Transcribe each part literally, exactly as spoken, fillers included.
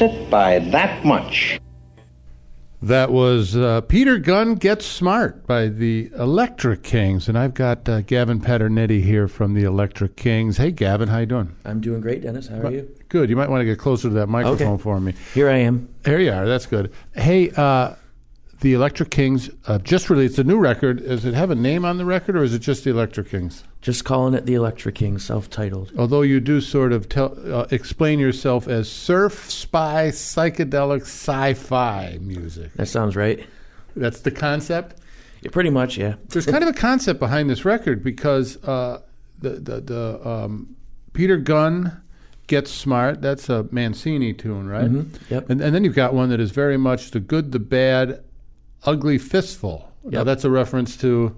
It by that much. That was uh, Peter Gunn Gets Smart by The Elektra Kings, and I've got uh, Gavin Paterniti here from The Elektra Kings. Hey, Gavin, how you doing? I'm doing great, Dennis. How are well, you? Good. You might want to get closer to that microphone okay. for me. Here I am. Here you are. That's good. Hey, uh, The Elektra Kings uh, just released a new record. Does it have a name on the record, or is it just The Elektra Kings? Just calling it The Elektra Kings, self-titled. Although you do sort of tell, uh, explain yourself as surf, spy, psychedelic, sci-fi music. That sounds right. That's the concept? Yeah, pretty much, yeah. There's kind of a concept behind this record because uh, the the, the um, Peter Gunn Gets Smart, that's a Mancini tune, right? Mm-hmm. Yep. And, and then you've got one that is very much the good, the bad, ugly fistful. Yep. Now that's a reference to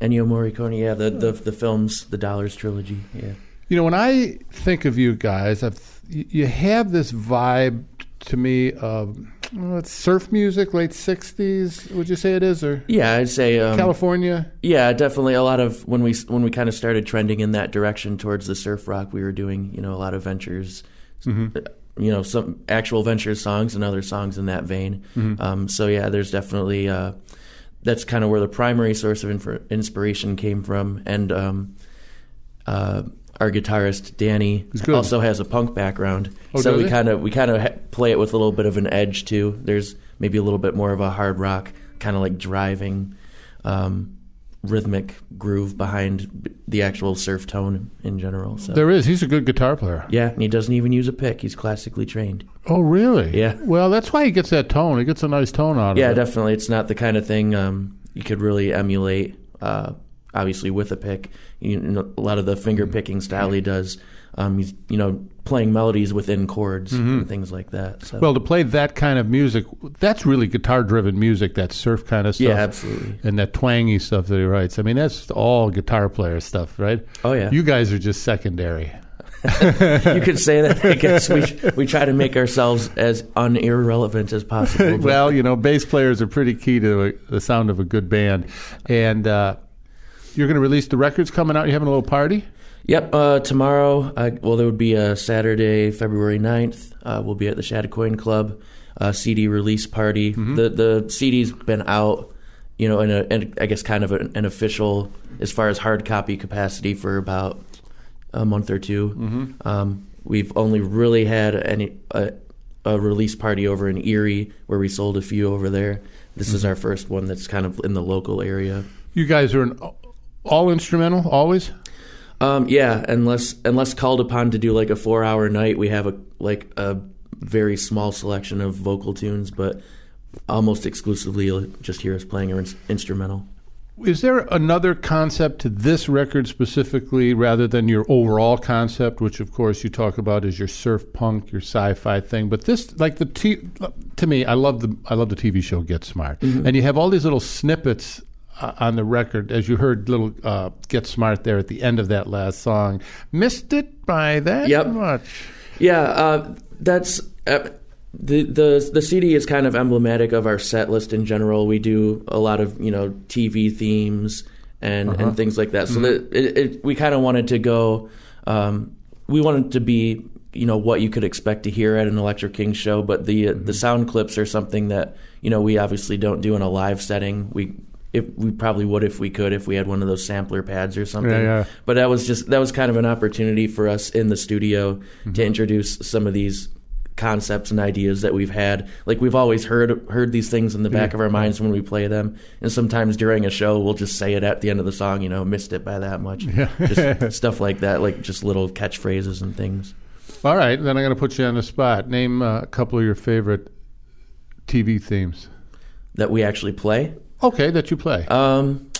Ennio Morricone, yeah, the, the the films, the Dollars trilogy, yeah. You know, when I think of you guys, I've, you have this vibe to me of well, it's surf music, late sixties. Would you say it is, or yeah, I'd say um, California. Yeah, definitely. A lot of when we when we kind of started trending in that direction towards the surf rock, we were doing you know a lot of Ventures, mm-hmm. you know some actual Ventures songs and other songs in that vein. Mm-hmm. Um, so yeah, there's definitely. Uh, That's kind of where the primary source of inf- inspiration came from. And um, uh, our guitarist, Danny, also has a punk background. Oh, so we kind of we kind of ha- play it with a little bit of an edge, too. There's maybe a little bit more of a hard rock, kind of like driving um, rhythmic groove behind the actual surf tone in general. So. There is. He's a good guitar player. Yeah, and he doesn't even use a pick. He's classically trained. Oh, really? Yeah. Well, that's why he gets that tone. He gets a nice tone out yeah, of it. Yeah, definitely. It's not the kind of thing um, you could really emulate, uh, obviously, with a pick. You know, a lot of the finger-picking style he does, um, he's, you know, playing melodies within chords mm-hmm. and things like that. So. Well, to play that kind of music, that's really guitar-driven music, that surf kind of stuff. Yeah, absolutely. And that twangy stuff that he writes. I mean, that's all guitar player stuff, right? Oh, yeah. You guys are just secondary. You could say that. I guess we we try to make ourselves as un-irrelevant as possible. Well, you know, bass players are pretty key to a, the sound of a good band. And uh, you're going to release the records coming out. You're having a little party? Yep. Uh, tomorrow, I, well, there would be a Saturday, February ninth. Uh, we'll be at the Chadakoin Club uh, C D release party. Mm-hmm. The the C D's been out. You know, in a, in, I guess kind of an, an official as far as hard copy capacity for about a month or two. Mm-hmm. Um, we've only really had any uh, a release party over in Erie where we sold a few over there. This mm-hmm. is our first one that's kind of in the local area. You guys are an all instrumental always? Um, yeah, unless unless called upon to do like a four hour night, we have a like a very small selection of vocal tunes, but almost exclusively you'll just hear us playing an instrumental. Is there another concept to this record specifically rather than your overall concept, which, of course, you talk about as your surf punk, your sci-fi thing? But this, like the t- to me, I love the I love the T V show Get Smart. Mm-hmm. And you have all these little snippets uh, on the record, as you heard little uh, Get Smart there at the end of that last song. Missed it by that yep. much. Yeah, uh, that's... Uh, The, the the C D is kind of emblematic of our set list in general. We do a lot of you know T V themes and, uh-huh. and things like that. So mm-hmm. that it, it, we kind of wanted to go. Um, we wanted to be you know what you could expect to hear at an Elektra Kings show, but the mm-hmm. the sound clips are something that you know we obviously don't do in a live setting. We if we probably would if we could, if we had one of those sampler pads or something. Yeah, yeah. But that was just that was kind of an opportunity for us in the studio mm-hmm. to introduce some of these concepts and ideas that we've had. Like, we've always heard heard these things in the back yeah. of our minds when we play them, and sometimes during a show we'll just say it at the end of the song, you know, missed it by that much. Yeah. Just stuff like that, like just little catchphrases and things. All right, then I'm going to put you on the spot. Name uh, a couple of your favorite T V themes. That we actually play? Okay, that you play. Um,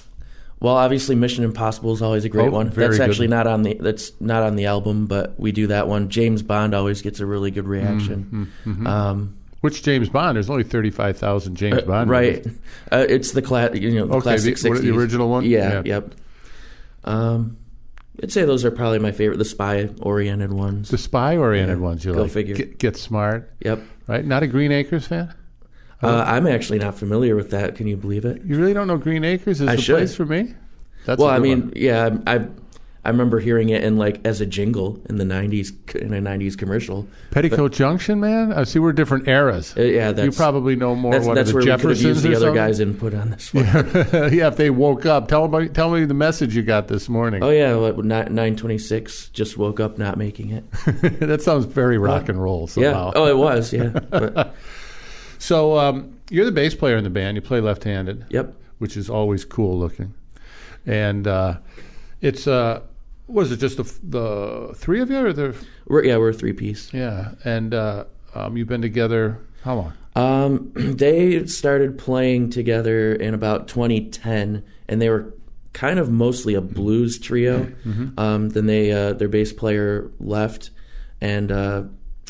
well, obviously, Mission Impossible is always a great oh, one. That's actually not on the that's not on the album, but we do that one. James Bond always gets a really good reaction. Mm-hmm, mm-hmm. Um, Which James Bond? There's only thirty-five thousand James uh, Bond. Right, uh, it's the class. You know, the okay, classic the, what, the original one. Yeah, yeah. Yep. Um, I'd say those are probably my favorite. The spy-oriented ones. The spy-oriented yeah. ones. You Go like. Figure. Get, get smart. Yep. Right. Not a Green Acres fan. Uh, I'm actually not familiar with that. Can you believe it? You really don't know Green Acres is I the should. place for me? That's well, I mean, one. yeah, I I remember hearing it in like as a jingle in the nineties in a nineties commercial. Petticoat but, Junction, man. I see we're different eras. Uh, yeah, that's, you probably know more. That's, what that's the where Jeffersons we could have used the other guy's input on this one. Yeah, yeah if they woke up, tell me tell me the message you got this morning. Oh yeah, what, nine twenty six. Just woke up, not making it. That sounds very rock and roll. Somehow. Yeah. Oh, it was. Yeah. But, So um, you're the bass player in the band. You play left-handed. Yep. Which is always cool looking. And uh, it's, uh, was it just the, the three of you? Or the... we're, yeah, we're a three-piece. Yeah. And uh, um, you've been together how long? Um, they started playing together in about twenty ten, and they were kind of mostly a blues trio. Mm-hmm. Um, then they uh, their bass player left, and uh,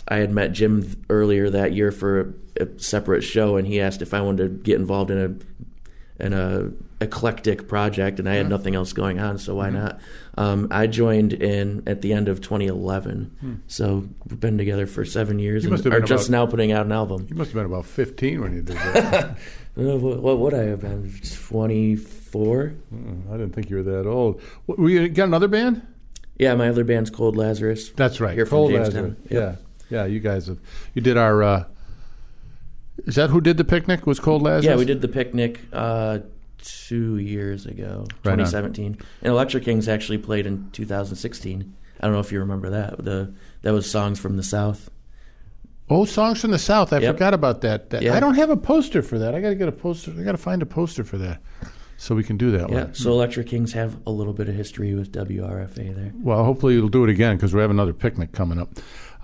I had met Jim earlier that year for a separate show, and he asked if I wanted to get involved in a in a eclectic project, and I had nothing else going on, so why mm-hmm. not? Um, I joined in at the end of twenty eleven, mm. so we've been together for seven years, and are just about, now putting out an album. You must have been about fifteen when you did that. What would I have been? twenty-four? Mm, I didn't think you were that old. What, you got another band? Yeah, my other band's Cold Lazarus. That's right, here Cold from Jamestown. Lazarus. Yep. Yeah, yeah. You guys have you did our. Uh, Is that who did the picnic? Was Cold Lazarus? Yeah, we did the picnic uh, two years ago, right twenty seventeen. On. And Elektra Kings actually played in two thousand sixteen. I don't know if you remember that. The that was Songs from the South. Oh, Songs from the South! I yep. forgot about that. that yep. I don't have a poster for that. I got to get a poster. I got to find a poster for that, so we can do that. Yeah. One. So Elektra Kings have a little bit of history with W R F A there. Well, hopefully you'll do it again because we have another picnic coming up.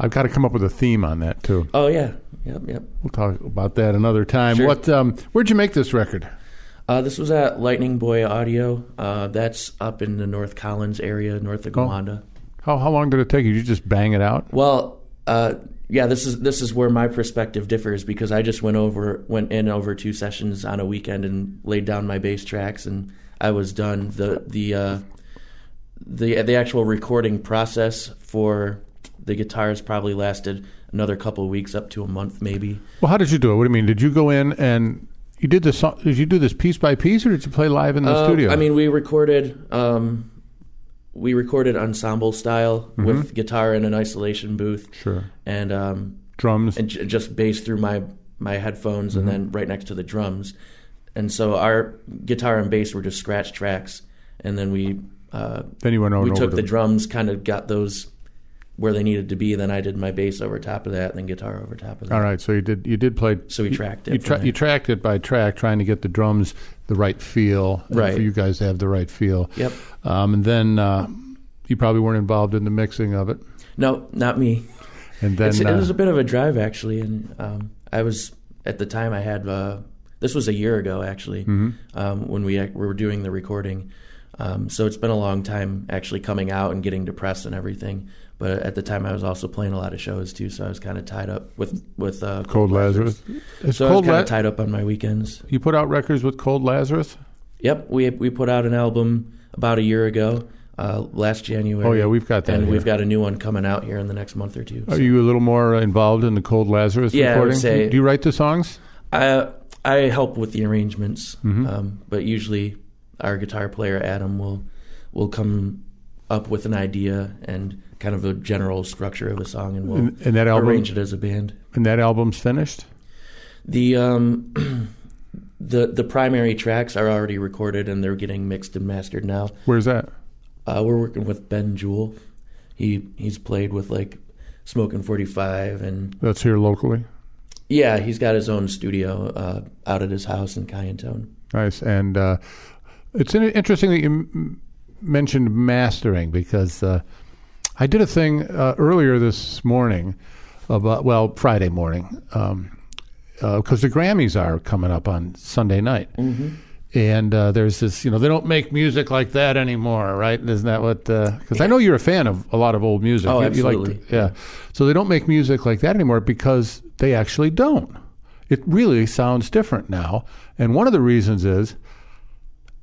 I've got to come up with a theme on that too. Oh yeah. Yep, yep. We'll talk about that another time. Sure. What? Um, where'd you make this record? Uh, this was at Lightning Boy Audio. Uh, that's up in the North Collins area, north of Gowanda. Oh. How how long did it take you? Did you just bang it out? Well, uh, yeah. This is this is where my perspective differs because I just went over went in over two sessions on a weekend and laid down my bass tracks and I was done. the the uh, the The actual recording process for the guitars probably lasted another couple of weeks, up to a month maybe. Well, how did you do it? What do you mean? Did you go in and you did this? Did you do this piece by piece, or did you play live in the uh, studio? I mean, we recorded um, we recorded ensemble style mm-hmm. with guitar in an isolation booth, sure, and um, drums, and j- just bass through my my headphones, mm-hmm. and then right next to the drums. And so our guitar and bass were just scratch tracks, and then we uh, then you went over. We took over the drums, kind of got those where they needed to be, then I did my bass over top of that, and then guitar over top of that. All right, so you did you did play... So we tracked it. You, tra- you tracked it by track, trying to get the drums the right feel, right. for you guys to have the right feel. Yep. Um, and then uh, you probably weren't involved in the mixing of it. No, not me. And then it's, uh, it was a bit of a drive, actually, and um, I was, at the time I had, uh, this was a year ago, actually, mm-hmm. um, when we, we were doing the recording. Um, so it's been a long time actually coming out and getting depressed and everything. But at the time, I was also playing a lot of shows, too, so I was kind of tied up with, with uh, Cold, Cold Lazarus. Lazarus. So Cold I was kind La- of tied up on my weekends. You put out records with Cold Lazarus? Yep. We we put out an album about a year ago, uh, last January. Oh, yeah, we've got that. And here. We've got a new one coming out here in the next month or two. So. Are you a little more involved in the Cold Lazarus yeah, recording? I would say, do you write the songs? I, I help with the arrangements, mm-hmm. um, but usually our guitar player, Adam, will will come up with an idea and kind of a general structure of a song, and we'll and, and that album, arrange it as a band. And that album's finished? The um, the the primary tracks are already recorded and they're getting mixed and mastered now. Where's that? Uh, we're working with Ben Jewell. He he's played with like Smokin' forty-five and that's here locally. Yeah, he's got his own studio uh, out at his house in Kiantone. Nice, and uh, it's interesting that you m- mentioned mastering because uh, I did a thing uh, earlier this morning about well Friday morning. Um, because uh, the Grammys are coming up on Sunday night. Mm-hmm. And uh, there's this, you know, they don't make music like that anymore, right? Isn't that what... Because uh, I know you're a fan of a lot of old music. Oh, you, absolutely. You like to, yeah. So they don't make music like that anymore because they actually don't. It really sounds different now. And one of the reasons is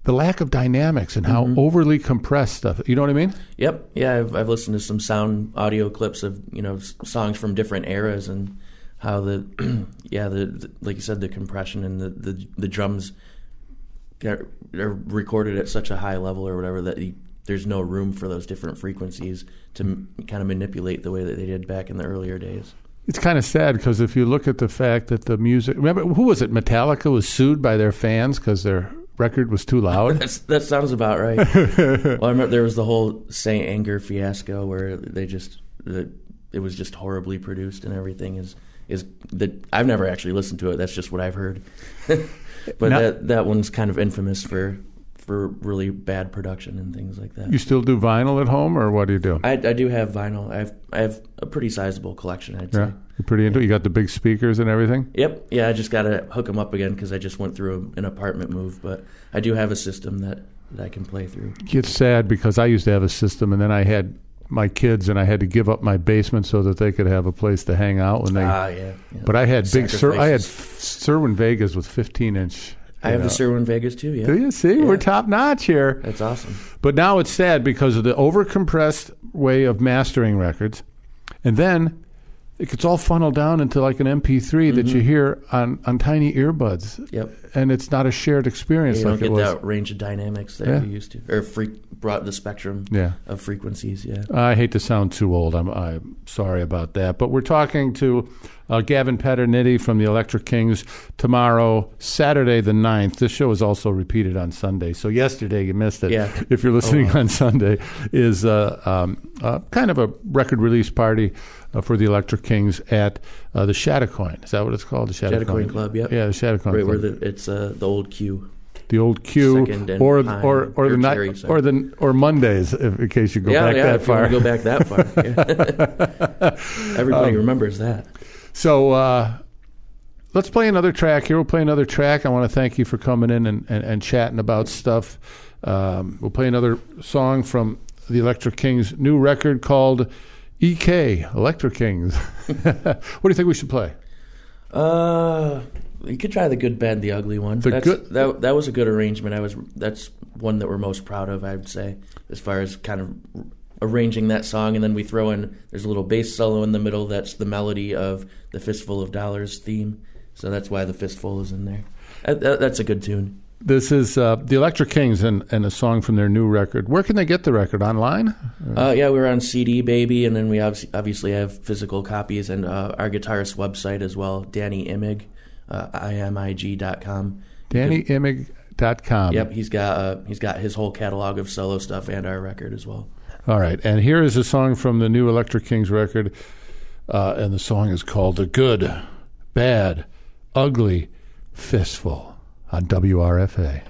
the lack of dynamics and how mm-hmm. overly compressed stuff... You know what I mean? Yep. Yeah, I've, I've listened to some sound audio clips of, you know, s- songs from different eras and... How the, yeah, the, the like you said, the compression and the, the, the drums get, are recorded at such a high level or whatever that you, there's no room for those different frequencies to m- kind of manipulate the way that they did back in the earlier days. It's kind of sad because if you look at the fact that the music... Remember, who was it? Metallica was sued by their fans because their record was too loud? That's, that sounds about right. Well, I remember there was the whole Saint Anger fiasco where they just... The, it was just horribly produced and everything is... is that I've never actually listened to it. That's just what I've heard. But now, that that one's kind of infamous for for really bad production and things like that. You still do vinyl at home, or what do you do? I, I do have vinyl. I have I have a pretty sizable collection, I'd yeah. say. You're pretty into yeah. it? You got the big speakers and everything? Yep. Yeah, I just got to hook them up again because I just went through an apartment move. But I do have a system that, that I can play through. It's sad because I used to have a system, and then I had... my kids and I had to give up my basement so that they could have a place to hang out when they. Ah, yeah. yeah. But I had big. Cer- I had Cerwin Vegas with fifteen inch. I have know. the Cerwin Vegas too. Yeah. Do you see? Yeah. We're top notch here. That's awesome. But now it's sad because of the over compressed way of mastering records, and then it gets all funneled down into like an M P three mm-hmm. that you hear on, on tiny earbuds. Yep. And it's not a shared experience yeah, you like don't it get was. That range of dynamics that yeah. you used to, or free, brought the spectrum yeah. of frequencies. Yeah. I hate to sound too old. I'm, I'm sorry about that. But we're talking to uh, Gavin Paterniti from the Elektra Kings tomorrow, Saturday the ninth. This show is also repeated on Sunday. So yesterday you missed it. Yeah. If you're listening oh, wow. on Sunday, is uh, um, uh, kind of a record release party uh, for the Elektra Kings at uh, the Chadakoin. Is that what it's called? The Chadakoin, Chadakoin Club, yep. Yeah, the Chadakoin right Club. Where the, it's uh, the old Q. The old Q, or pine, or or the cherry, night, or the or Mondays, if, in case you go yeah, back yeah, that if far. You go back that far. Yeah. Everybody um, remembers that. So uh, let's play another track here. We'll play another track. I want to thank you for coming in and, and, and chatting about stuff. Um, we'll play another song from the Elektra Kings' new record called E K, Elektra Kings. What do you think we should play? Uh, you could try the Good, Bad, the Ugly one. The that's, good, that that was a good arrangement. I was that's one that we're most proud of, I'd say, as far as kind of arranging that song. And then we throw in there's a little bass solo in the middle. That's the melody of the Fistful of Dollars theme. So that's why the Fistful is in there. That, that, that's a good tune. This is uh, the Elektra Kings and, and a song from their new record. Where can they get the record? Online? Uh, yeah, we're on C D Baby, and then we ob- obviously have physical copies and uh, our guitarist's website as well, Danny Imig, uh, I M I G dot com. Danny Imig dot com. Yep, he's got, uh, he's got his whole catalog of solo stuff and our record as well. All right, and here is a song from the new Elektra Kings record, uh, and the song is called The Good, Bad, Ugly Fistful. On W R F A.